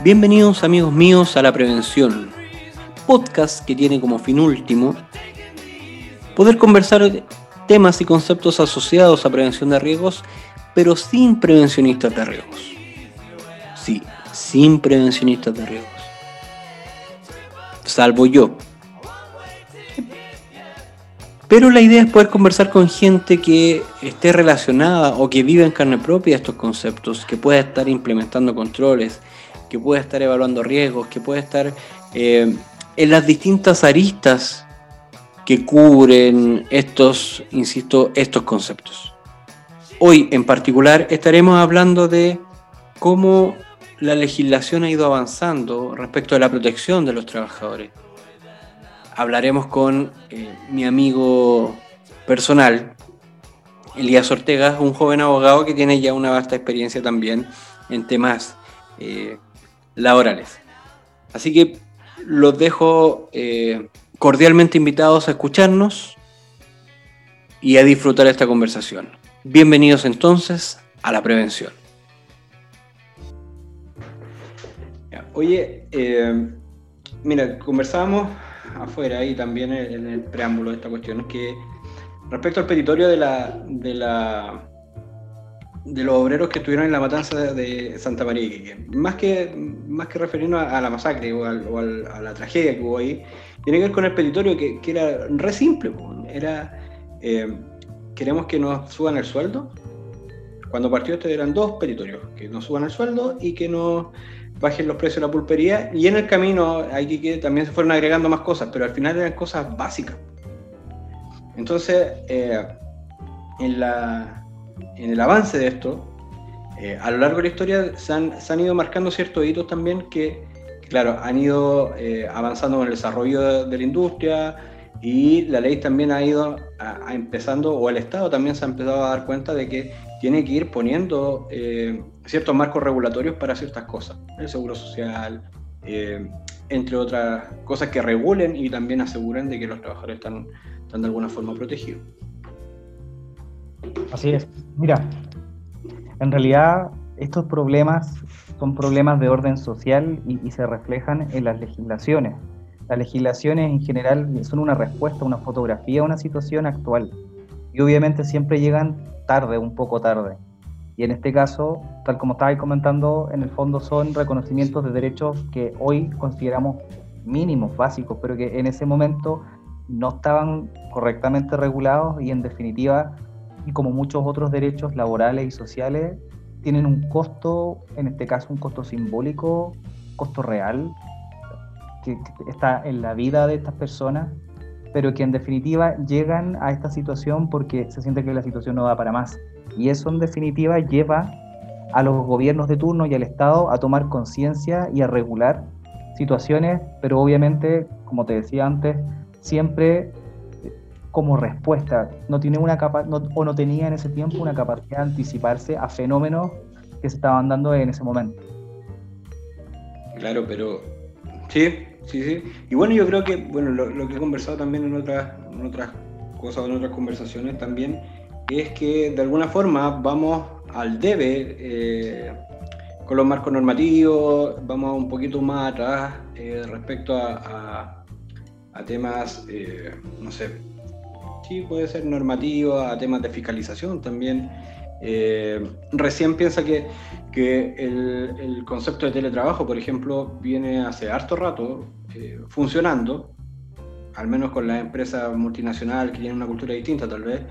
Bienvenidos amigos míos a La Prevención, podcast que tiene como fin último poder conversar temas y conceptos asociados a prevención de riesgos, pero sin prevencionistas de riesgos. Sí, sin prevencionistas de riesgos. Salvo yo. Pero la idea es poder conversar con gente que esté relacionada o que vive en carne propia estos conceptos, que pueda estar implementando controles, que pueda estar evaluando riesgos, que pueda estar en las distintas aristas que cubren estos, insisto, estos conceptos. Hoy en particular estaremos hablando de cómo la legislación ha ido avanzando respecto a la protección de los trabajadores. Hablaremos con mi amigo personal, Elías Ortega, un joven abogado que tiene ya una vasta experiencia también en temas laborales. Así que los dejo cordialmente invitados a escucharnos y a disfrutar esta conversación. Bienvenidos entonces a La Prevención. Oye, mira, conversábamos afuera y también en el preámbulo de esta cuestión, es que respecto al petitorio de los obreros que estuvieron en la matanza de Santa María, que más que referirnos a la masacre o a la tragedia que hubo ahí, tiene que ver con el petitorio que era re simple, era queremos que nos suban el sueldo. Cuando partió este eran dos petitorios, que nos suban el sueldo y que nos bajen los precios de la pulpería, y en el camino hay que también se fueron agregando más cosas, pero al final eran cosas básicas. Entonces, en el avance de esto, a lo largo de la historia se han ido marcando ciertos hitos también que claro, han ido avanzando con el desarrollo de la industria, y la ley también ha ido a empezando, o el Estado también se ha empezado a dar cuenta de que tiene que ir poniendo ciertos marcos regulatorios para ciertas cosas, el seguro social, entre otras cosas que regulen y también aseguren de que los trabajadores están de alguna forma protegidos. Así es. Mira, en realidad estos problemas son problemas de orden social y se reflejan en las legislaciones. Las legislaciones en general son una respuesta, una fotografía a una situación actual. Y obviamente siempre llegan tarde, un poco tarde. Y en este caso, tal como estabais comentando, en el fondo son reconocimientos de derechos que hoy consideramos mínimos, básicos, pero que en ese momento no estaban correctamente regulados y en definitiva, y como muchos otros derechos laborales y sociales, tienen un costo, en este caso un costo simbólico, costo real, que está en la vida de estas personas, pero que en definitiva llegan a esta situación porque se siente que la situación no va para más. Y eso en definitiva lleva a los gobiernos de turno y al Estado a tomar conciencia y a regular situaciones, pero obviamente, como te decía antes, siempre como respuesta. No tenía en ese tiempo una capacidad de anticiparse a fenómenos que se estaban dando en ese momento. Claro, pero sí. Y bueno, yo creo que lo que he conversado también en otras cosas, en otras conversaciones también, es que de alguna forma vamos al debe con los marcos normativos, vamos un poquito más atrás respecto a temas, no sé, sí puede ser normativo, a temas de fiscalización también. Recién piensa que el concepto de teletrabajo, por ejemplo, viene hace harto rato funcionando, al menos con las empresas multinacionales que tienen una cultura distinta tal vez,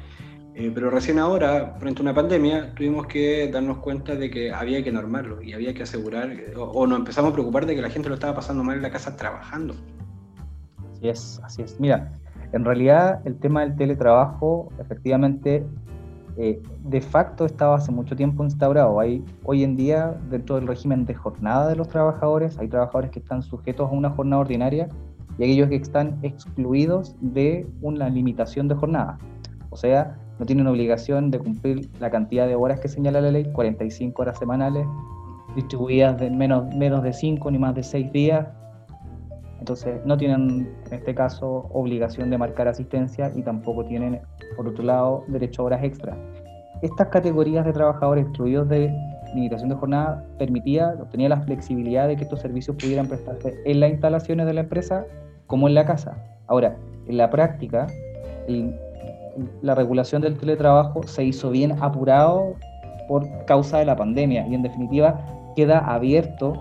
pero recién ahora, frente a una pandemia, tuvimos que darnos cuenta de que había que normarlo y había que asegurar, o nos empezamos a preocupar de que la gente lo estaba pasando mal en la casa trabajando. Así es, mira, en realidad el tema del teletrabajo efectivamente de facto estaba hace mucho tiempo instaurado. Hoy en día, dentro del régimen de jornada de los trabajadores, hay trabajadores que están sujetos a una jornada ordinaria y aquellos que están excluidos de una limitación de jornada. O sea, no tienen obligación de cumplir la cantidad de horas que señala la ley, 45 horas semanales, distribuidas de menos de 5 ni más de 6 días. Entonces, no tienen, en este caso, obligación de marcar asistencia y tampoco tienen, por otro lado, derecho a horas extras. Estas categorías de trabajadores excluidos de limitación de jornada permitía, obtenía la flexibilidad de que estos servicios pudieran prestarse en las instalaciones de la empresa como en la casa. Ahora, en la práctica, la regulación del teletrabajo se hizo bien apurado por causa de la pandemia y, en definitiva, queda abierto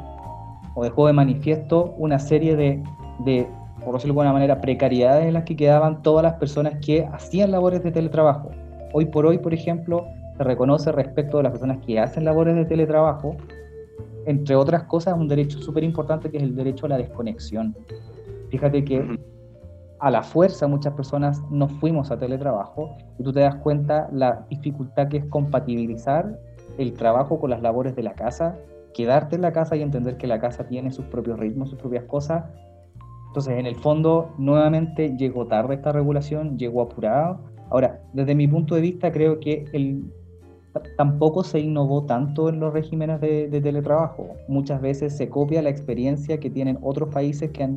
o dejó de manifiesto una serie de, por decirlo de alguna manera, precariedades en las que quedaban todas las personas que hacían labores de teletrabajo. Hoy, por ejemplo, se reconoce respecto de las personas que hacen labores de teletrabajo, entre otras cosas, un derecho súper importante que es el derecho a la desconexión. Fíjate que a la fuerza muchas personas nos fuimos a teletrabajo y tú te das cuenta la dificultad que es compatibilizar el trabajo con las labores de la casa, quedarte en la casa y entender que la casa tiene sus propios ritmos, sus propias cosas. Entonces, en el fondo, nuevamente llegó tarde esta regulación, llegó apurado. Ahora, desde mi punto de vista, creo que tampoco se innovó tanto en los regímenes de teletrabajo. Muchas veces se copia la experiencia que tienen otros países que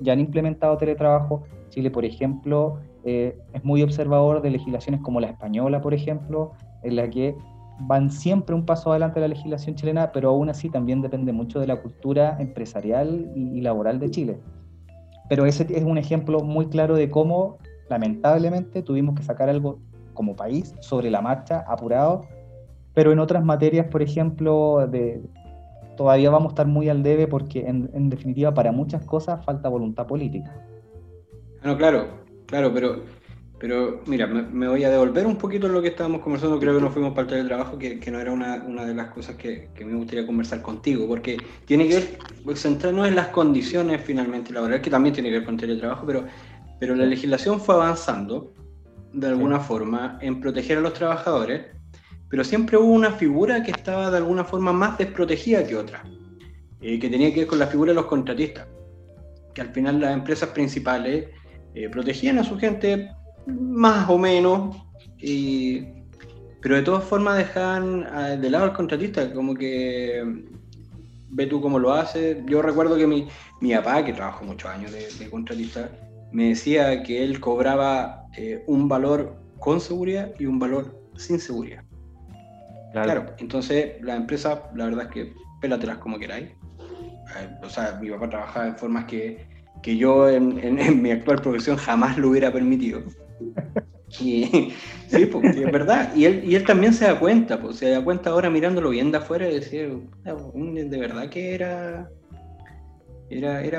ya han implementado teletrabajo. Chile, por ejemplo, es muy observador de legislaciones como la española, por ejemplo, en la que van siempre un paso adelante la legislación chilena, pero aún así también depende mucho de la cultura empresarial y laboral de Chile. Pero ese es un ejemplo muy claro de cómo, lamentablemente, tuvimos que sacar algo como país, sobre la marcha, apurado, pero en otras materias, por ejemplo, todavía vamos a estar muy al debe porque, en definitiva, para muchas cosas falta voluntad política. No, claro, pero mira, me voy a devolver un poquito en lo que estábamos conversando. Creo que nos fuimos parte del trabajo, que no era una de las cosas que me gustaría conversar contigo, porque tiene que ver, centrarnos en las condiciones finalmente laborales, que también tiene que ver con teletrabajo, pero la legislación fue avanzando de alguna forma en proteger a los trabajadores, pero siempre hubo una figura que estaba de alguna forma más desprotegida que otra, que tenía que ver con la figura de los contratistas, que al final las empresas principales protegían a su gente más o menos, pero de todas formas dejaban de lado al contratista, como que ve tú cómo lo hace. Yo recuerdo que mi papá, que trabajó muchos años de contratista, me decía que él cobraba un valor con seguridad y un valor sin seguridad. Claro, entonces la empresa, la verdad es que pélatelas como queráis. O sea, mi papá trabajaba en formas que yo en mi actual profesión jamás lo hubiera permitido. Y, sí, porque es verdad. Y él también se da cuenta ahora mirándolo bien de afuera y decir, de verdad que era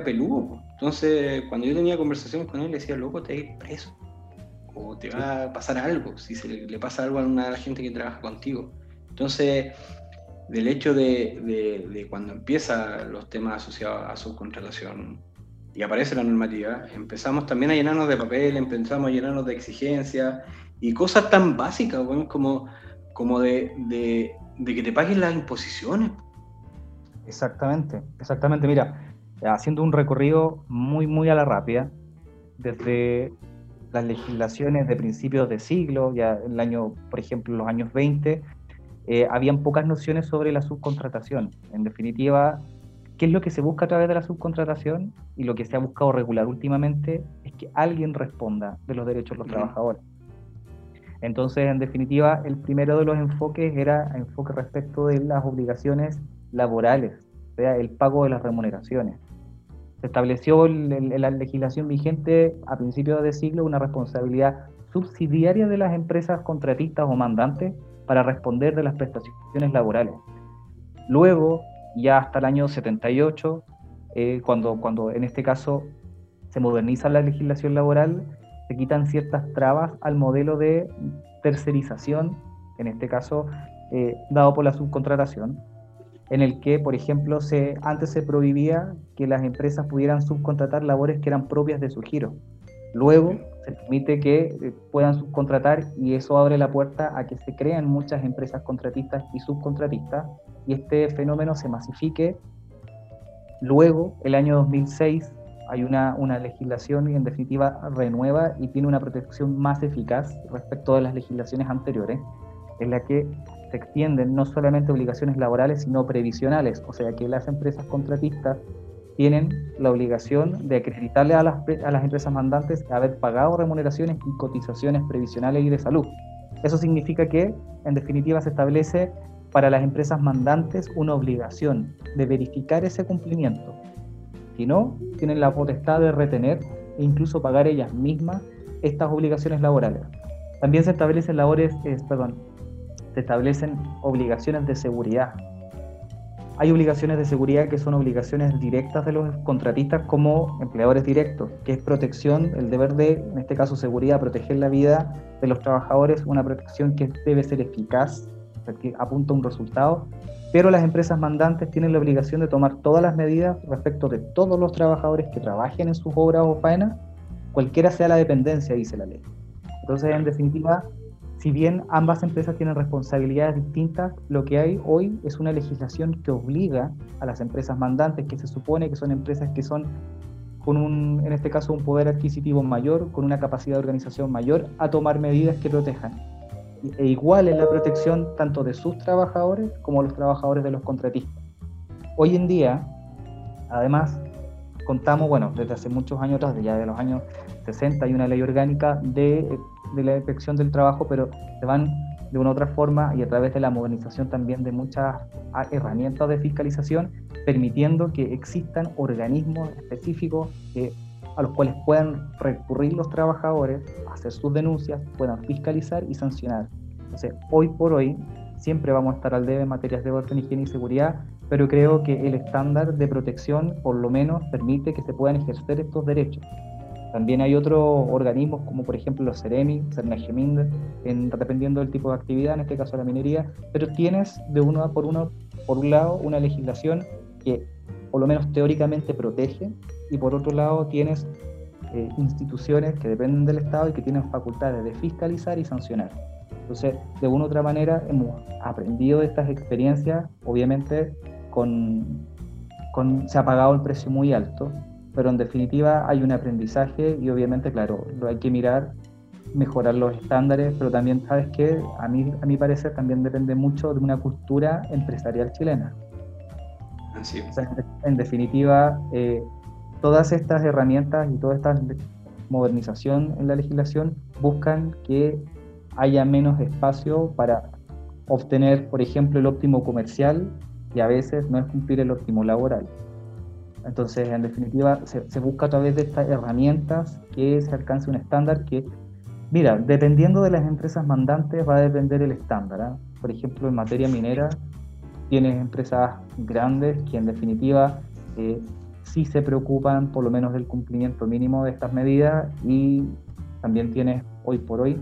peludo. Entonces, cuando yo tenía conversaciones con él, le decía, loco, te vas a ir preso. O te va a pasar algo, si se le pasa algo a una de la gente que trabaja contigo. Entonces, del hecho de cuando empiezan los temas asociados a subcontratación y aparece la normativa, empezamos también a llenarnos de papel, empezamos a llenarnos de exigencias y cosas tan básicas, bueno, como de que te paguen las imposiciones. Exactamente, mira, haciendo un recorrido muy, muy a la rápida, desde las legislaciones de principios de siglo, ya en el año, por ejemplo, los años 20, habían pocas nociones sobre la subcontratación. En definitiva, ¿qué es lo que se busca a través de la subcontratación? Y lo que se ha buscado regular últimamente es que alguien responda de los derechos de los trabajadores. Entonces, en definitiva, el primero de los enfoques era enfoque respecto de las obligaciones laborales, o sea, el pago de las remuneraciones. Se estableció en la legislación vigente a principios de siglo una responsabilidad subsidiaria de las empresas contratistas o mandantes para responder de las prestaciones laborales. Luego, ya hasta el año 78, cuando en este caso se moderniza la legislación laboral, se quitan ciertas trabas al modelo de tercerización, en este caso dado por la subcontratación, en el que, por ejemplo, antes se prohibía que las empresas pudieran subcontratar labores que eran propias de su giro. Luego se permite que puedan subcontratar y eso abre la puerta a que se crean muchas empresas contratistas y subcontratistas y este fenómeno se masifique. Luego, el año 2006, hay una legislación y en definitiva renueva y tiene una protección más eficaz respecto de las legislaciones anteriores, en la que se extienden no solamente obligaciones laborales, sino previsionales, o sea que las empresas contratistas tienen la obligación de acreditarle a las empresas mandantes haber pagado remuneraciones y cotizaciones previsionales y de salud. Eso significa que, en definitiva, se establece para las empresas mandantes una obligación de verificar ese cumplimiento. Si no, tienen la potestad de retener e incluso pagar ellas mismas estas obligaciones laborales. También se establecen obligaciones de seguridad. Hay obligaciones de seguridad que son obligaciones directas de los contratistas como empleadores directos, que es protección, el deber de, en este caso seguridad, proteger la vida de los trabajadores, una protección que debe ser eficaz, que apunta un resultado, pero las empresas mandantes tienen la obligación de tomar todas las medidas respecto de todos los trabajadores que trabajen en sus obras o faenas, cualquiera sea la dependencia, dice la ley. Entonces, en definitiva, si bien ambas empresas tienen responsabilidades distintas, lo que hay hoy es una legislación que obliga a las empresas mandantes, que se supone que son empresas que son con en este caso, un poder adquisitivo mayor, con una capacidad de organización mayor, a tomar medidas que protejan. E igual es la protección tanto de sus trabajadores como los trabajadores de los contratistas. Hoy en día, además, contamos, desde hace muchos años atrás, ya de los años 60, hay una ley orgánica de la inspección del trabajo, pero se van de una u otra forma y a través de la modernización también de muchas herramientas de fiscalización, permitiendo que existan organismos específicos a los cuales puedan recurrir los trabajadores, hacer sus denuncias, puedan fiscalizar y sancionar. Entonces, hoy por hoy, siempre vamos a estar al debe en materias de orden, higiene y seguridad, pero creo que el estándar de protección, por lo menos, permite que se puedan ejercer estos derechos. También hay otros organismos, como por ejemplo los CEREMI, Cernageminde, dependiendo del tipo de actividad, en este caso la minería, pero tienes por un lado una legislación que por lo menos teóricamente protege, y por otro lado tienes instituciones que dependen del Estado y que tienen facultades de fiscalizar y sancionar. Entonces, de una u otra manera, hemos aprendido de estas experiencias, obviamente se ha pagado el precio muy alto, pero en definitiva hay un aprendizaje y obviamente, claro, lo hay que mirar, mejorar los estándares, pero también, ¿sabes qué? A mi parecer también depende mucho de una cultura empresarial chilena. Sí. O sea, en definitiva, todas estas herramientas y toda esta modernización en la legislación buscan que haya menos espacio para obtener, por ejemplo, el óptimo comercial, y a veces no es cumplir el óptimo laboral. Entonces, en definitiva, se busca a través de estas herramientas que se alcance un estándar que, mira, dependiendo de las empresas mandantes va a depender el estándar, ¿eh? Por ejemplo, en materia minera tienes empresas grandes que en definitiva sí se preocupan por lo menos del cumplimiento mínimo de estas medidas, y también tienes hoy por hoy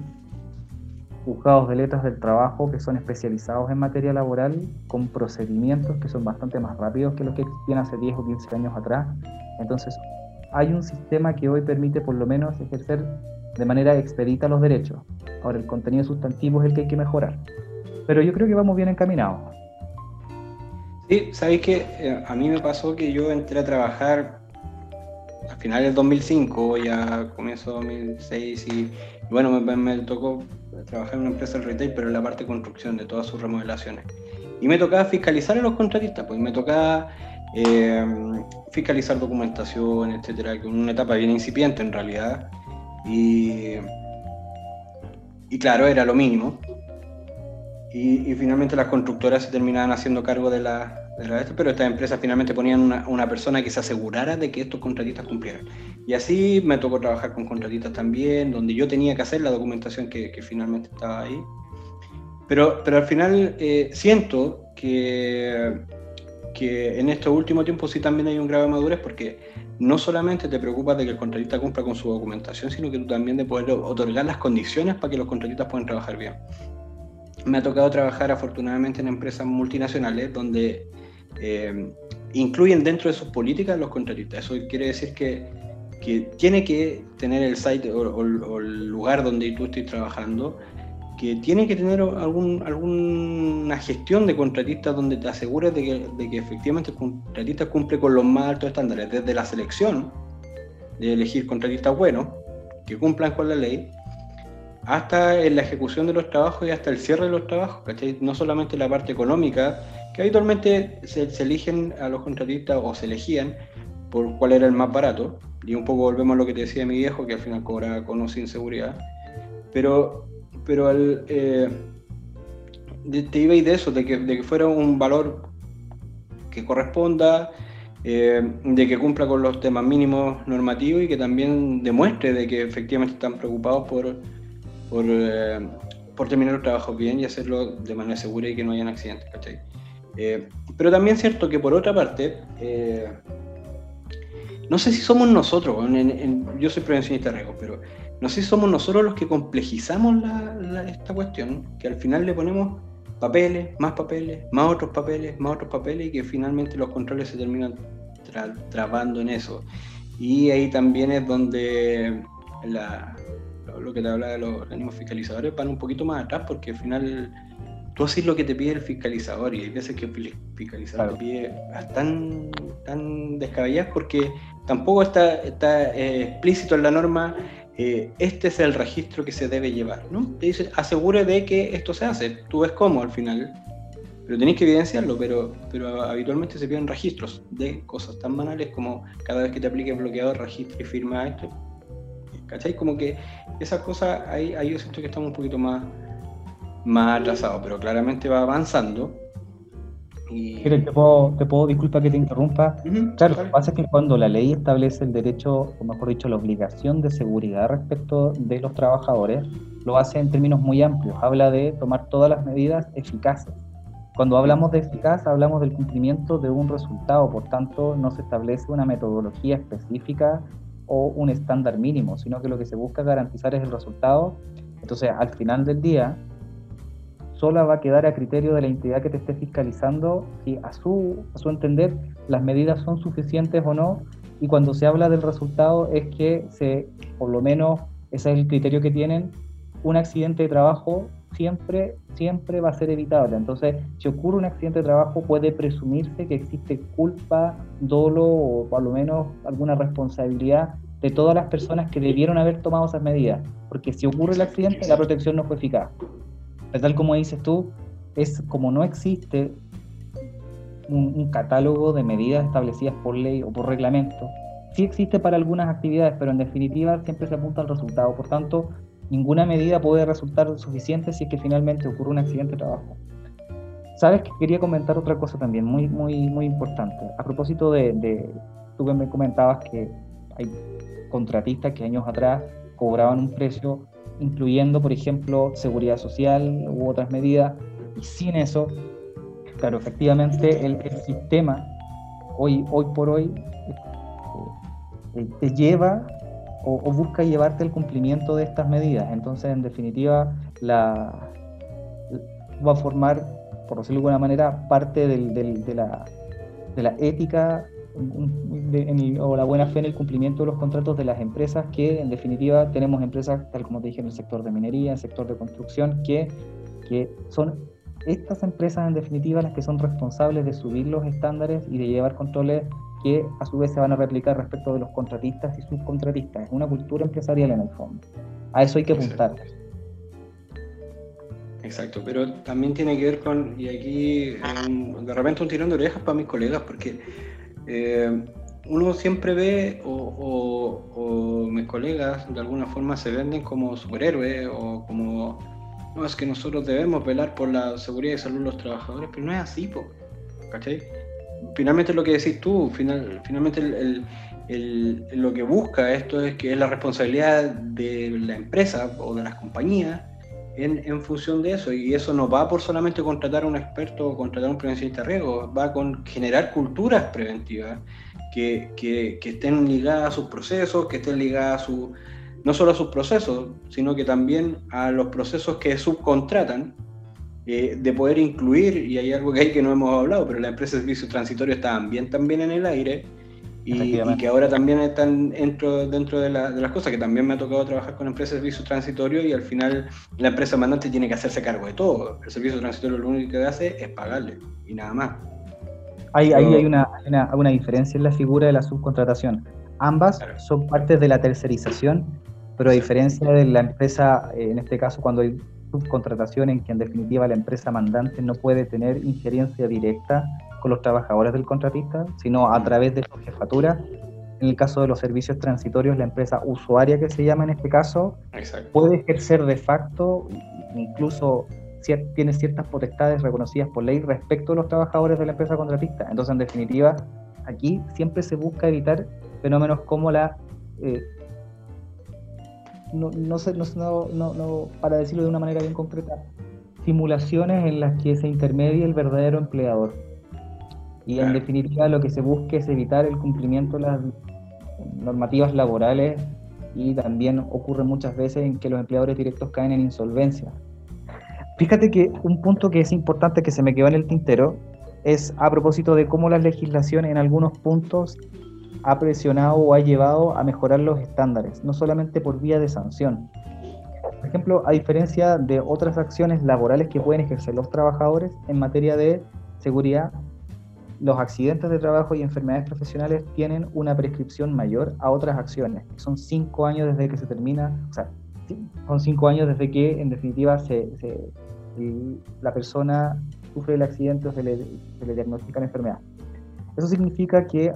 juzgados de letras del trabajo que son especializados en materia laboral con procedimientos que son bastante más rápidos que los que existían hace 10 o 15 años atrás. Entonces, hay un sistema que hoy permite por lo menos ejercer de manera expedita los derechos. Ahora, el contenido sustantivo es el que hay que mejorar. Pero yo creo que vamos bien encaminados. Sí, sabéis que a mí me pasó que yo entré a trabajar a finales del 2005, ya comienzo 2006, y bueno, me tocó trabajar en una empresa de retail, pero en la parte de construcción de todas sus remodelaciones. Y me tocaba fiscalizar a los contratistas, pues me tocaba fiscalizar documentación, etcétera, que una etapa bien incipiente en realidad. Y claro, era lo mínimo. Y finalmente las constructoras se terminaban haciendo cargo pero estas empresas finalmente ponían una persona que se asegurara de que estos contratistas cumplieran. Y así me tocó trabajar con contratistas también, donde yo tenía que hacer la documentación que finalmente estaba ahí. Pero al final siento que en estos últimos tiempos sí también hay un grave madurez, porque no solamente te preocupas de que el contratista cumpla con su documentación, sino que tú también de poder otorgar las condiciones para que los contratistas puedan trabajar bien. Me ha tocado trabajar afortunadamente en empresas multinacionales donde incluyen dentro de sus políticas los contratistas. Eso quiere decir que tiene que tener el site o el lugar donde tú estés trabajando, que tiene que tener alguna gestión de contratistas donde te asegures de que efectivamente el contratista cumple con los más altos estándares, desde la selección de elegir contratistas buenos que cumplan con la ley, hasta en la ejecución de los trabajos y hasta el cierre de los trabajos, ¿cachai? No solamente la parte económica, que habitualmente se eligen a los contratistas o se elegían por cuál era el más barato, y un poco volvemos a lo que te decía mi viejo, que al final cobraba con o sin seguridad, pero te iba a ir de eso, de que fuera un valor que corresponda, de que cumpla con los temas mínimos normativos y que también demuestre de que efectivamente están preocupados por terminar los trabajos bien y hacerlo de manera segura y que no hayan accidentes, ¿cachai? Pero también es cierto que por otra parte, no sé si somos nosotros, yo soy prevencionista de riesgos, pero no sé si somos nosotros los que complejizamos esta cuestión, que al final le ponemos papeles, más otros papeles, y que finalmente los controles se terminan trabando en eso. Y ahí también es donde lo que te hablaba de los organismos fiscalizadores van un poquito más atrás, porque al final tú haces lo que te pide el fiscalizador, y hay veces que el fiscalizador te pide tan descabelladas porque tampoco está explícito en la norma, este es el registro que se debe llevar, ¿no? Te dice, asegure de que esto se hace, tú ves cómo al final, pero tenés que evidenciarlo, pero habitualmente se piden registros de cosas tan banales como cada vez que te aplique bloqueado, registra y firma esto, ¿cachai? Como que esas cosas, ahí yo siento que estamos un poquito más atrasado, pero claramente va avanzando. Y... Pero te puedo, disculpa que te interrumpa. Uh-huh, claro, vale. Lo que pasa es que cuando la ley establece el derecho, o mejor dicho, la obligación de seguridad respecto de los trabajadores, lo hace en términos muy amplios. Habla de tomar todas las medidas eficaces. Cuando hablamos de eficaz, hablamos del cumplimiento de un resultado, por tanto, no se establece una metodología específica o un estándar mínimo, sino que lo que se busca garantizar es el resultado. Entonces, al final del día, sola va a quedar a criterio de la entidad que te esté fiscalizando si a su entender las medidas son suficientes o no, y cuando se habla del resultado es que por lo menos ese es el criterio que tienen, un accidente de trabajo siempre va a ser evitable. Entonces, si ocurre un accidente de trabajo puede presumirse que existe culpa, dolo o por lo menos alguna responsabilidad de todas las personas que debieron haber tomado esas medidas, porque si ocurre el accidente la protección no fue eficaz. Tal como dices tú, es como no existe un catálogo de medidas establecidas por ley o por reglamento. Sí existe para algunas actividades, pero en definitiva siempre se apunta al resultado. Por tanto, ninguna medida puede resultar suficiente si es que finalmente ocurre un accidente de trabajo. Sabes que quería comentar otra cosa también, muy, muy, muy importante. A propósito de tú que me comentabas que hay contratistas que años atrás cobraban un precio incluyendo, por ejemplo, seguridad social u otras medidas, y sin eso, claro, efectivamente el sistema hoy por hoy te lleva o busca llevarte el cumplimiento de estas medidas. Entonces, en definitiva, va a formar, por decirlo de alguna manera, parte de la ética o la buena fe en el cumplimiento de los contratos de las empresas, que en definitiva tenemos empresas, tal como te dije, en el sector de minería, en el sector de construcción, que son estas empresas en definitiva las que son responsables de subir los estándares y de llevar controles que a su vez se van a replicar respecto de los contratistas y subcontratistas. Es una cultura empresarial en el fondo, a eso hay que apuntar. Exacto, pero también tiene que ver con, y aquí de repente un tirón de orejas para mis colegas, porque uno siempre ve, o mis colegas de alguna forma se venden como superhéroes, o como, no, es que nosotros debemos velar por la seguridad y salud de los trabajadores, pero no es así, ¿cachai? Finalmente lo que decís tú, finalmente lo que busca esto es que es la responsabilidad de la empresa o de las compañías en función de eso, y eso no va por solamente contratar a un experto o contratar a un prevencionista de riesgo, va con generar culturas preventivas que estén ligadas a sus procesos, que estén ligadas a no solo a sus procesos, sino que también a los procesos que subcontratan, de poder incluir, y hay algo que hay que no hemos hablado, pero las empresas de servicios transitorios estaban bien también en el aire, y que ahora también están dentro de las cosas, que también me ha tocado trabajar con empresas de servicio transitorio, y al final la empresa mandante tiene que hacerse cargo de todo. El servicio transitorio lo único que hace es pagarle y nada más. Ahí hay una diferencia en la figura de la subcontratación. Ambas, claro, son partes de la tercerización, pero a diferencia de la empresa, en este caso cuando hay subcontratación en que en definitiva la empresa mandante no puede tener injerencia directa con los trabajadores del contratista, sino a través de su jefatura. En el caso de los servicios transitorios, la empresa usuaria, que se llama en este caso, puede ejercer de facto, incluso tiene ciertas potestades reconocidas por ley respecto a los trabajadores de la empresa contratista. Entonces, en definitiva, aquí siempre se busca evitar fenómenos como la... para decirlo de una manera bien concreta, simulaciones en las que se intermedia el verdadero empleador. Y en definitiva lo que se busca es evitar el cumplimiento de las normativas laborales, y también ocurre muchas veces en que los empleadores directos caen en insolvencia. Fíjate que un punto que es importante, que se me quedó en el tintero, es a propósito de cómo la legislación en algunos puntos ha presionado o ha llevado a mejorar los estándares, no solamente por vía de sanción. Por ejemplo, a diferencia de otras acciones laborales que pueden ejercer los trabajadores en materia de seguridad, los accidentes de trabajo y enfermedades profesionales tienen una prescripción mayor a otras acciones. Son 5 años desde que se termina, o sea, son 5 años desde que, en definitiva, la persona sufre el accidente o se le diagnostica la enfermedad. Eso significa que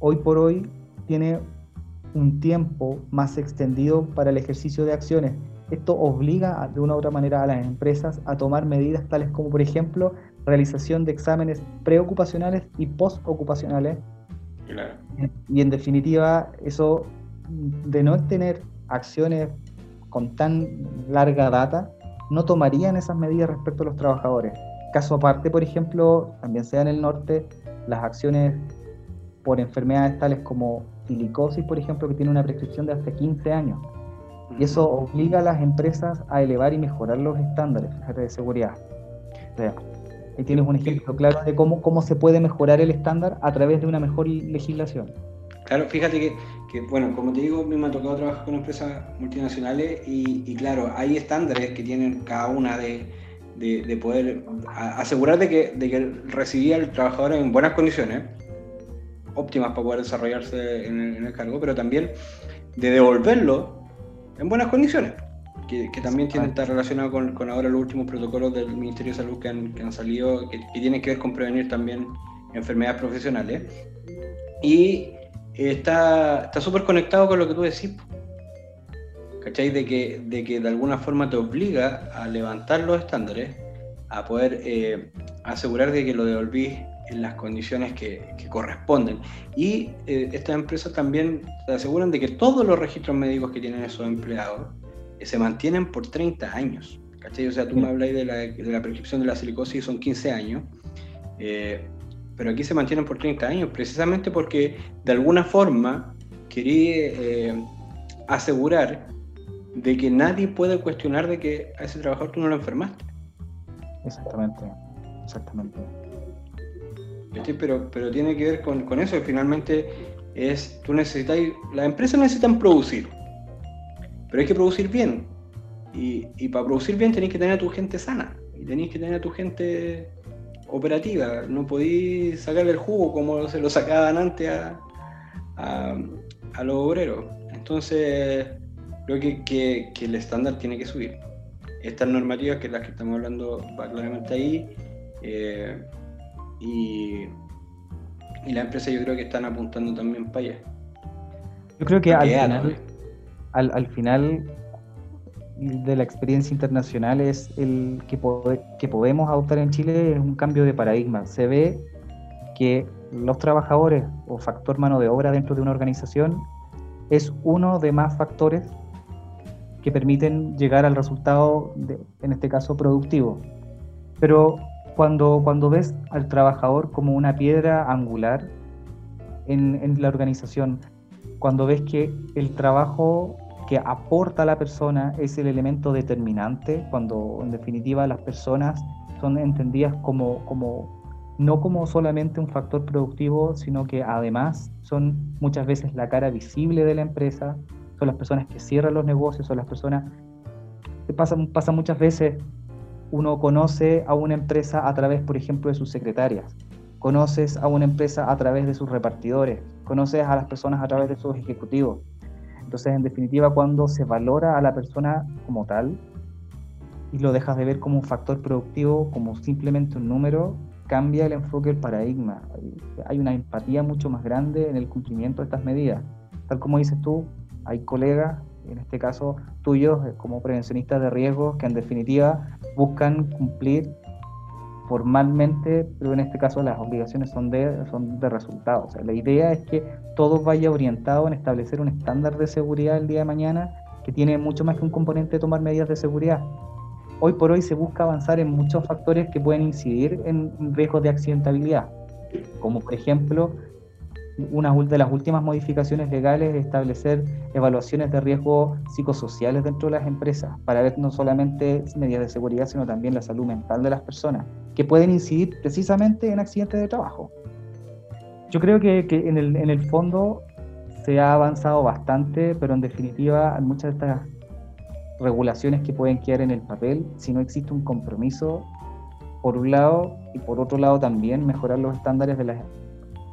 hoy por hoy tiene un tiempo más extendido para el ejercicio de acciones. Esto obliga de una u otra manera a las empresas a tomar medidas tales como, por ejemplo, realización de exámenes preocupacionales y postocupacionales. Claro. Y en definitiva, eso de no tener acciones con tan larga data, no tomarían esas medidas respecto a los trabajadores. Caso aparte, por ejemplo, también sea en el norte, las acciones por enfermedades tales como silicosis, por ejemplo, que tiene una prescripción de hasta 15 años. Y eso obliga a las empresas a elevar y mejorar los estándares de seguridad. O sea, ahí tienes un ejemplo claro de cómo se puede mejorar el estándar a través de una mejor legislación. Claro, fíjate que bueno, como te digo, me ha tocado trabajar con empresas multinacionales y claro, hay estándares que tienen cada una de poder asegurar de que residía el trabajador en buenas condiciones, óptimas para poder desarrollarse en el cargo, pero también de devolverlo en buenas condiciones, que también tiene que estar relacionado con ahora los últimos protocolos del Ministerio de Salud que han salido, que tienen que ver con prevenir también enfermedades profesionales. Y está súper conectado con lo que tú decís, ¿cachai? De que de alguna forma te obliga a levantar los estándares, a poder asegurar de que lo devolvís en las condiciones que corresponden. Y estas empresas también se aseguran de que todos los registros médicos que tienen esos empleados se mantienen por 30 años. ¿Cachai? O sea, tú me habláis de la prescripción de la silicosis, son 15 años, pero aquí se mantienen por 30 años, precisamente porque de alguna forma quería asegurar de que nadie puede cuestionar de que a ese trabajador tú no lo enfermaste. Exactamente. Pero tiene que ver con eso, que finalmente las empresas necesitan producir, pero hay que producir bien, y para producir bien tenés que tener a tu gente sana, y tenés que tener a tu gente operativa. No podís sacarle el jugo como se lo sacaban antes a los obreros. Entonces creo que el estándar tiene que subir. Estas normativas, que es las que estamos hablando, va claramente ahí. Y la empresa, yo creo que están apuntando también para allá. Yo creo que al final de la experiencia internacional es el que podemos adoptar en Chile es un cambio de paradigma. Se ve que los trabajadores o factor mano de obra dentro de una organización es uno de más factores que permiten llegar al resultado, en este caso productivo. Pero cuando ves al trabajador como una piedra angular en la organización, cuando ves que el trabajo que aporta a la persona es el elemento determinante, cuando en definitiva las personas son entendidas no como solamente un factor productivo, sino que además son muchas veces la cara visible de la empresa, son las personas que cierran los negocios, son las personas que pasan muchas veces. Uno conoce a una empresa a través, por ejemplo, de sus secretarias. Conoces a una empresa a través de sus repartidores. Conoces a las personas a través de sus ejecutivos. Entonces, en definitiva, cuando se valora a la persona como tal y lo dejas de ver como un factor productivo, como simplemente un número, cambia el enfoque, el paradigma. Hay una empatía mucho más grande en el cumplimiento de estas medidas. Tal como dices tú, hay colegas en este caso tuyos, como prevencionistas de riesgos, que en definitiva buscan cumplir formalmente, pero en este caso las obligaciones son de resultados. O sea, la idea es que todo vaya orientado en establecer un estándar de seguridad el día de mañana, que tiene mucho más que un componente de tomar medidas de seguridad. Hoy por hoy se busca avanzar en muchos factores que pueden incidir en riesgos de accidentabilidad, como por ejemplo, una de las últimas modificaciones legales es establecer evaluaciones de riesgos psicosociales dentro de las empresas, para ver no solamente medidas de seguridad, sino también la salud mental de las personas, que pueden incidir precisamente en accidentes de trabajo. Yo creo que en el fondo se ha avanzado bastante, pero en definitiva muchas de estas regulaciones que pueden quedar en el papel, si no existe un compromiso, por un lado, y por otro lado también mejorar los estándares de las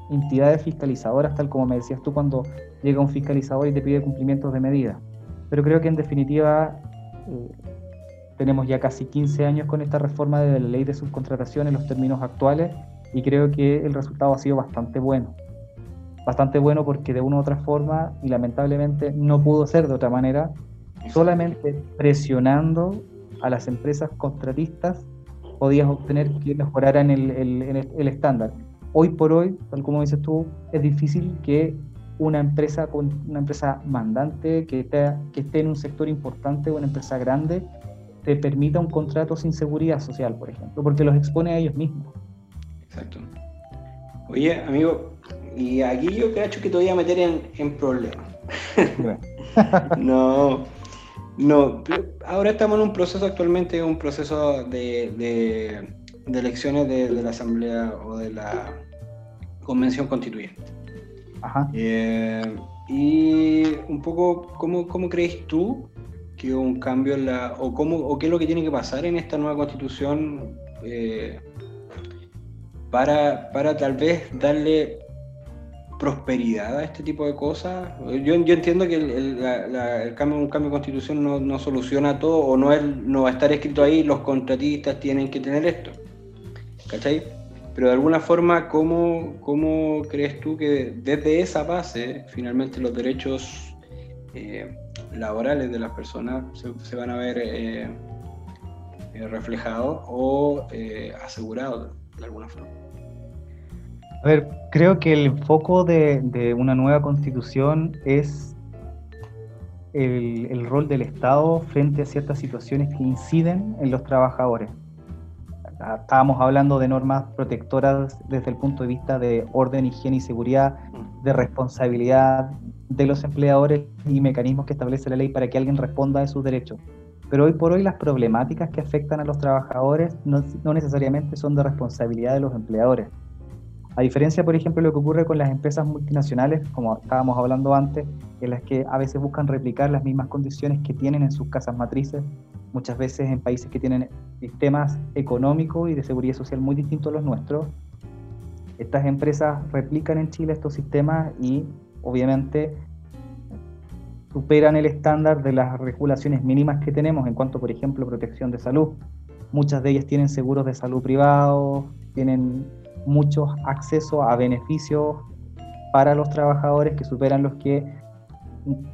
entidades fiscalizadoras, tal como me decías tú cuando llega un fiscalizador y te pide cumplimientos de medidas. Pero creo que en definitiva tenemos ya casi 15 años con esta reforma de la ley de subcontratación en los términos actuales, y creo que el resultado ha sido bastante bueno, porque de una u otra forma, y lamentablemente no pudo ser de otra manera, solamente presionando a las empresas contratistas podías obtener que mejoraran el estándar. Hoy por hoy, tal como dices tú, es difícil que una empresa mandante que esté en un sector importante, o una empresa grande, te permita un contrato sin seguridad social, por ejemplo, porque los expone a ellos mismos. Exacto. Oye, amigo, y aquí yo cacho que te voy a meter en problemas. No, ahora estamos en un proceso actualmente, un proceso de elecciones de la Asamblea o de la Convención Constituyente. Ajá. Y un poco, ¿cómo crees tú que un cambio en la... o qué es lo que tiene que pasar en esta nueva Constitución para tal vez darle prosperidad a este tipo de cosas? Yo entiendo que el cambio de Constitución no soluciona todo, o no va a estar escrito ahí, los contratistas tienen que tener esto, ¿cachai? Pero de alguna forma, ¿cómo crees tú que desde esa base finalmente los derechos laborales de las personas se van a ver reflejados o asegurados de alguna forma? A ver, creo que el foco de una nueva Constitución es el rol del Estado frente a ciertas situaciones que inciden en los trabajadores. Estábamos hablando de normas protectoras desde el punto de vista de orden, higiene y seguridad, de responsabilidad de los empleadores y mecanismos que establece la ley para que alguien responda de sus derechos. Pero hoy por hoy las problemáticas que afectan a los trabajadores no necesariamente son de responsabilidad de los empleadores. A diferencia, por ejemplo, de lo que ocurre con las empresas multinacionales, como estábamos hablando antes, en las que a veces buscan replicar las mismas condiciones que tienen en sus casas matrices, muchas veces en países que tienen sistemas económicos y de seguridad social muy distintos a los nuestros. Estas empresas replican en Chile estos sistemas y, obviamente, superan el estándar de las regulaciones mínimas que tenemos en cuanto, por ejemplo, protección de salud. Muchas de ellas tienen seguros de salud privados, tienen muchos accesos a beneficios para los trabajadores que superan los que, en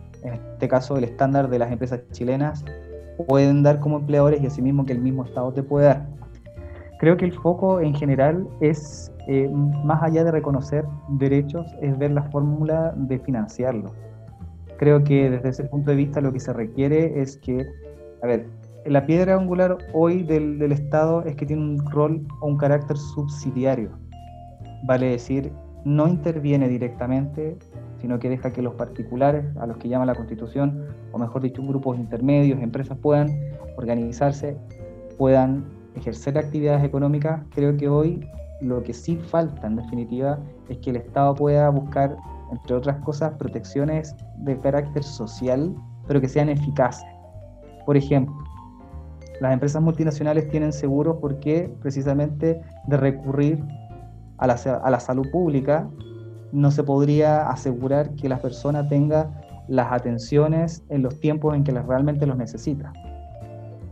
este caso, el estándar de las empresas chilenas pueden dar como empleadores, y asimismo que el mismo Estado te puede dar. Creo que el foco en general es, más allá de reconocer derechos, es ver la fórmula de financiarlos. Creo que desde ese punto de vista lo que se requiere es que, la piedra angular hoy del Estado es que tiene un rol o un carácter subsidiario. Vale decir, no interviene directamente, sino que deja que los particulares, a los que llama la Constitución, o mejor dicho, grupos intermedios, empresas, puedan organizarse, puedan ejercer actividades económicas. Creo que hoy lo que sí falta, en definitiva, es que el Estado pueda buscar, entre otras cosas, protecciones de carácter social, pero que sean eficaces. Por ejemplo, las empresas multinacionales tienen seguros porque precisamente de recurrir a la salud pública no se podría asegurar que la persona tenga las atenciones en los tiempos en que realmente los necesita.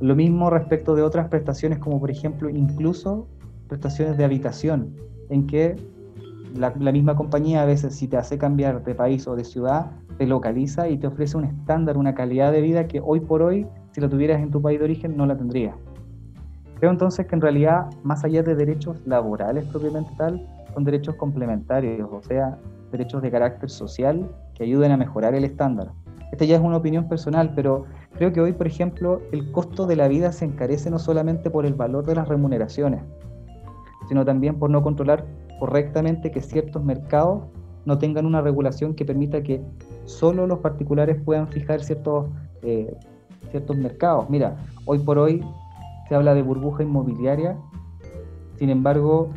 Lo mismo respecto de otras prestaciones, como por ejemplo incluso prestaciones de habitación, en que la misma compañía a veces, si te hace cambiar de país o de ciudad, te localiza y te ofrece un estándar, una calidad de vida que hoy por hoy, si la tuvieras en tu país de origen, no la tendrías. Creo entonces que en realidad, más allá de derechos laborales propiamente tal, son derechos complementarios, o sea, derechos de carácter social que ayuden a mejorar el estándar. Esta ya es una opinión personal, pero creo que hoy, por ejemplo, el costo de la vida se encarece no solamente por el valor de las remuneraciones, sino también por no controlar correctamente que ciertos mercados no tengan una regulación que permita que solo los particulares puedan fijar ciertos mercados. Mira, hoy por hoy se habla de burbuja inmobiliaria, sin embargo,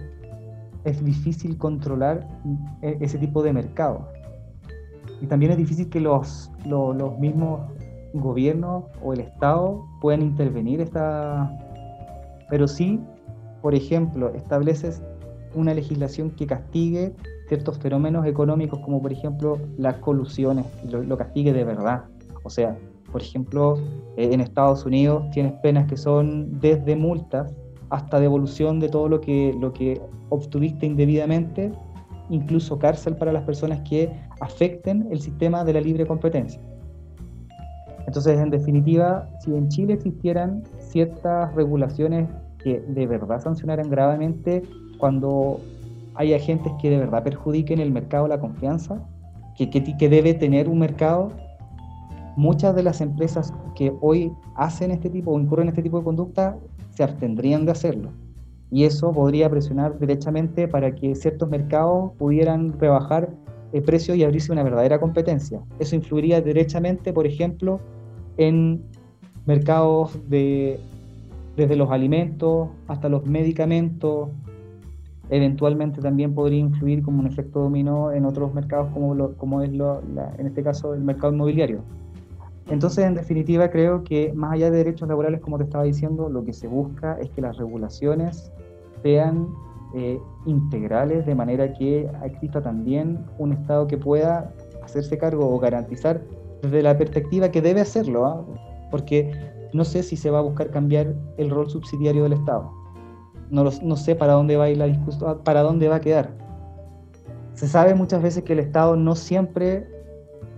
es difícil controlar ese tipo de mercado. Y también es difícil que los mismos gobiernos o el Estado puedan intervenir Pero sí, por ejemplo, estableces una legislación que castigue ciertos fenómenos económicos, como por ejemplo las colusiones, lo castigue de verdad. O sea, por ejemplo, en Estados Unidos tienes penas que son desde multas hasta devolución de todo lo que obtuviste indebidamente, incluso cárcel para las personas que afecten el sistema de la libre competencia. Entonces, en definitiva, si en Chile existieran ciertas regulaciones que de verdad sancionaran gravemente cuando hay agentes que de verdad perjudiquen el mercado, la confianza que debe tener un mercado, muchas de las empresas que hoy hacen este tipo o incurren en este tipo de conducta se abstendrían de hacerlo, y eso podría presionar derechamente para que ciertos mercados pudieran rebajar el precio y abrirse una verdadera competencia. Eso influiría derechamente, por ejemplo, en mercados desde los alimentos hasta los medicamentos. Eventualmente también podría influir como un efecto dominó en otros mercados, en este caso el mercado inmobiliario. Entonces, en definitiva, creo que más allá de derechos laborales, como te estaba diciendo, lo que se busca es que las regulaciones sean integrales, de manera que exista también un Estado que pueda hacerse cargo o garantizar desde la perspectiva que debe hacerlo, porque no sé si se va a buscar cambiar el rol subsidiario del Estado. No sé para dónde va a ir la discusión, para dónde va a quedar. Se sabe muchas veces que el Estado no siempre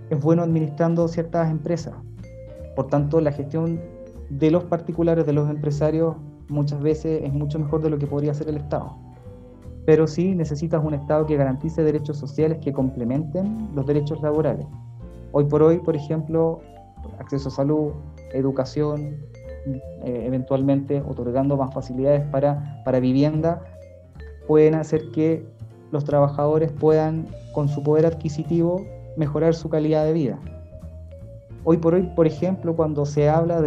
es bueno administrando ciertas empresas. Por tanto, la gestión de los particulares, de los empresarios, muchas veces es mucho mejor de lo que podría hacer el Estado. Pero sí necesitas un Estado que garantice derechos sociales que complementen los derechos laborales. Hoy por hoy, por ejemplo, acceso a salud, educación, eventualmente otorgando más facilidades para vivienda, pueden hacer que los trabajadores puedan, con su poder adquisitivo, mejorar su calidad de vida. Hoy por hoy, por ejemplo, cuando se habla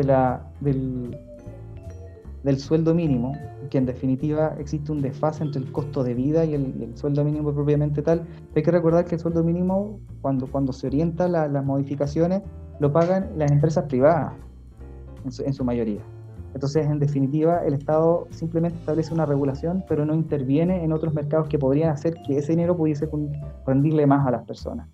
del sueldo mínimo, que en definitiva existe un desfase entre el costo de vida y el sueldo mínimo propiamente tal, hay que recordar que el sueldo mínimo, cuando se orientan las modificaciones, lo pagan las empresas privadas, en su mayoría. Entonces, en definitiva, el Estado simplemente establece una regulación, pero no interviene en otros mercados que podrían hacer que ese dinero pudiese rendirle más a las personas.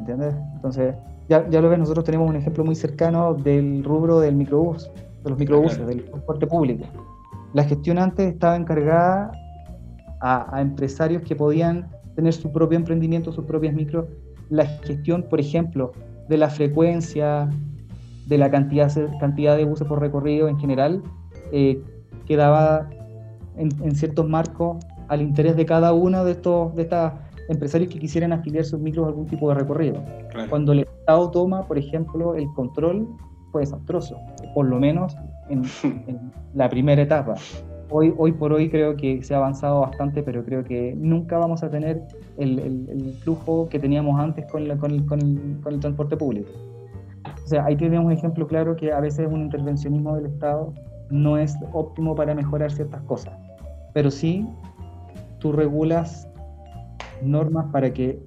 ¿Entiendes? Entonces, ya lo ves, nosotros tenemos un ejemplo muy cercano del rubro del microbús, de los microbuses, claro, del transporte público. La gestión antes estaba encargada a empresarios que podían tener su propio emprendimiento, sus propias micros. La gestión, por ejemplo, de la frecuencia, de la cantidad de buses por recorrido en general, quedaba en ciertos marcos al interés de cada uno de estas empresarios que quisieran afiliar sus micros a algún tipo de recorrido. Claro. Cuando el Estado toma, por ejemplo, el control, fue desastroso, por lo menos en la primera etapa. Hoy por hoy creo que se ha avanzado bastante, pero creo que nunca vamos a tener el flujo que teníamos antes con el transporte público. O sea, ahí tenemos un ejemplo claro que a veces un intervencionismo del Estado no es óptimo para mejorar ciertas cosas, pero sí tú regulas normas para que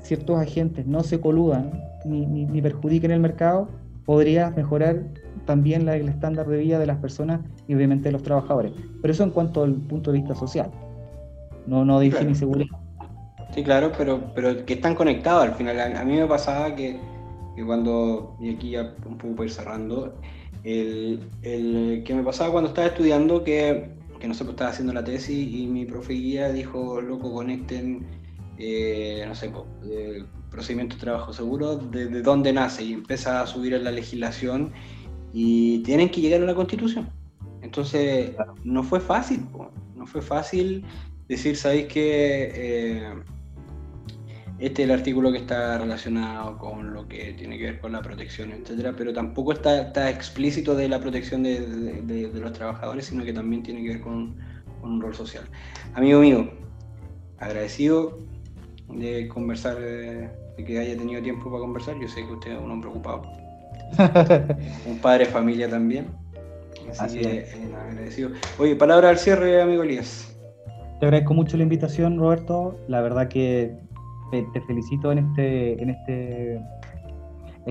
ciertos agentes no se coludan ni perjudiquen el mercado, podría mejorar también el estándar de vida de las personas y obviamente de los trabajadores. Pero eso en cuanto al punto de vista social, no de higiene y seguridad. Sí, claro, pero que están conectados al final. A mí me pasaba que cuando, y aquí ya un poco voy cerrando, que me pasaba cuando estaba estudiando que que nosotros estaba haciendo la tesis y mi profe guía dijo, loco, conecten, no sé, procedimiento de trabajo seguro, ¿de dónde nace? Y empieza a subir a la legislación y tienen que llegar a la Constitución. Entonces, claro, no fue fácil, no fue fácil decir, ¿sabéis qué? Este es el artículo que está relacionado con lo que tiene que ver con la protección, etcétera, pero tampoco está explícito de la protección de los trabajadores, sino que también tiene que ver con un rol social. Amigo mío, agradecido de conversar, de que haya tenido tiempo para conversar. Yo sé que usted es un hombre ocupado, un padre de familia también, así que agradecido. Oye, palabra al cierre, amigo Elías. Te agradezco mucho la invitación, Roberto. La verdad que te felicito en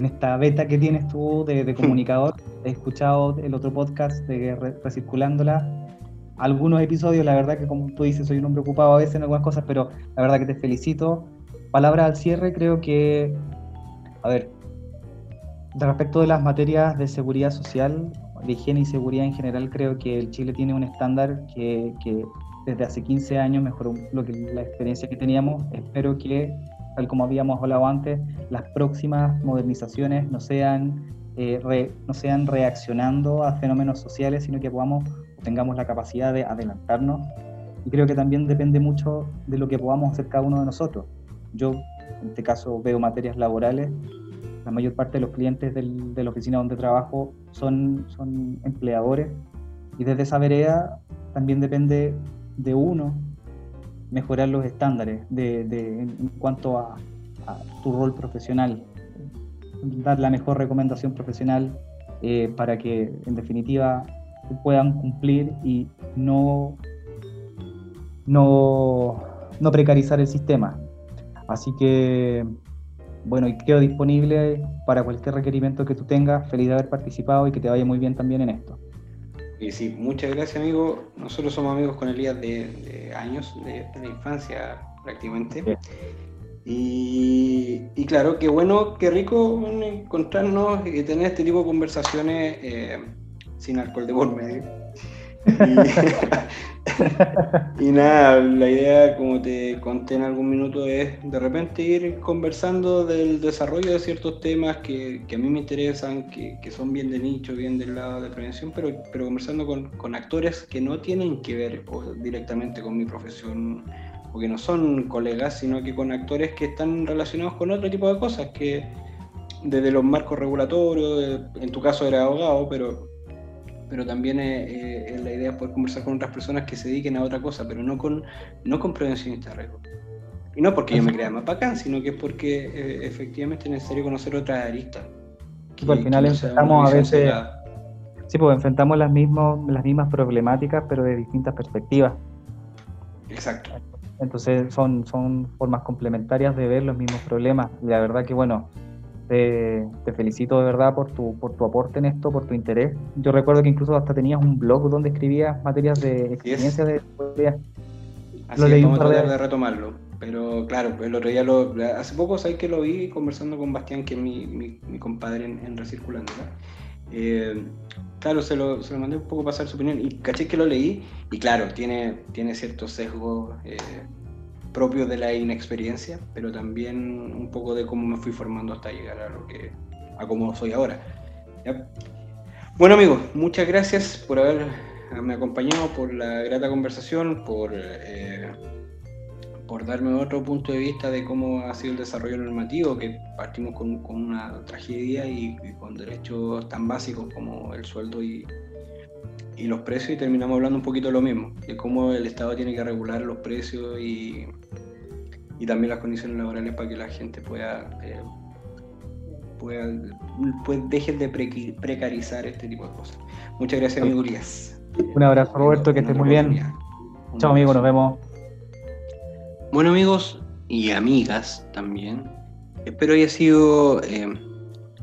esta beta que tienes tú de comunicador. He escuchado el otro podcast de Recirculándola, algunos episodios. La verdad que, como tú dices, soy un hombre ocupado a veces en algunas cosas, pero la verdad que te felicito. Palabras al cierre, creo que, a ver, respecto de las materias de seguridad social, de higiene y seguridad en general, creo que el Chile tiene un estándar que desde hace 15 años mejoró la experiencia que teníamos. Espero que, tal como habíamos hablado antes, las próximas modernizaciones no sean reaccionando a fenómenos sociales, sino que tengamos la capacidad de adelantarnos. Y creo que también depende mucho de lo que podamos hacer cada uno de nosotros. Yo, en este caso, veo materias laborales. La mayor parte de los clientes de la oficina donde trabajo son empleadores. Y desde esa vereda también depende de uno mejorar los estándares en cuanto a tu rol profesional, dar la mejor recomendación profesional para que en definitiva puedan cumplir y no precarizar el sistema. Así que bueno, y quedo disponible para cualquier requerimiento que tú tengas. Feliz de haber participado y que te vaya muy bien también en esto. Y sí, muchas gracias, amigo. Nosotros somos amigos con Elías de años, de la infancia prácticamente. Y claro, qué bueno, qué rico encontrarnos y tener este tipo de conversaciones sin alcohol de por medio. Y nada, la idea, como te conté en algún minuto, es de repente ir conversando del desarrollo de ciertos temas que a mí me interesan, que son bien de nicho, bien del lado de prevención, pero conversando con actores que no tienen que ver directamente con mi profesión, o que no son colegas, sino que con actores que están relacionados con otro tipo de cosas, que desde los marcos regulatorios, en tu caso era abogado, pero también es la idea poder conversar con otras personas que se dediquen a otra cosa, pero no con prevencionistas de riesgo. Y no porque yo me crea más bacán, sino que es porque efectivamente es necesario conocer otras aristas. Sí, al final enfrentamos a veces... Sí, pues enfrentamos las mismas problemáticas, pero de distintas perspectivas. Exacto. Entonces son formas complementarias de ver los mismos problemas. Y la verdad que, bueno... Te felicito de verdad por tu aporte en esto, por tu interés. Yo recuerdo que incluso hasta tenías un blog donde escribías materias de experiencias de seguridad. Así lo leí, vamos a tratar de retomarlo. Pero claro, el otro día, hace poco, sabéis que lo vi conversando con Bastián, que es mi compadre en Recirculando, ¿verdad? Claro, se lo mandé un poco para saber su opinión y caché que lo leí y claro, tiene ciertos sesgos propios de la inexperiencia, pero también un poco de cómo me fui formando hasta llegar a cómo soy ahora. ¿Ya? Bueno, amigos, muchas gracias por haberme acompañado, por la grata conversación, por darme otro punto de vista de cómo ha sido el desarrollo normativo, que partimos con una tragedia y con derechos tan básicos como el sueldo y los precios, y terminamos hablando un poquito de lo mismo, de cómo el Estado tiene que regular los precios y también las condiciones laborales para que la gente pueda deje de precarizar este tipo de cosas. Muchas gracias, amigo Urias. Un abrazo, Roberto, que estés muy bien. Chao, amigo, nos vemos. Bueno, amigos y amigas también, espero haya sido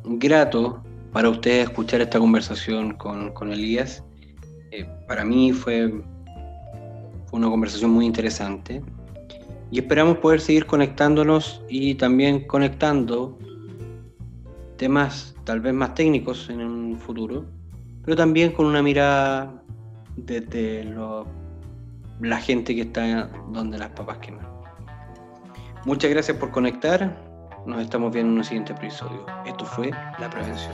grato para ustedes escuchar esta conversación con Elías. Para mí fue una conversación muy interesante y esperamos poder seguir conectándonos y también conectando temas tal vez más técnicos en un futuro, pero también con una mirada desde lo la gente que está donde las papas queman. Muchas gracias por conectar. Nos estamos viendo en un siguiente episodio. Esto fue La Prevención.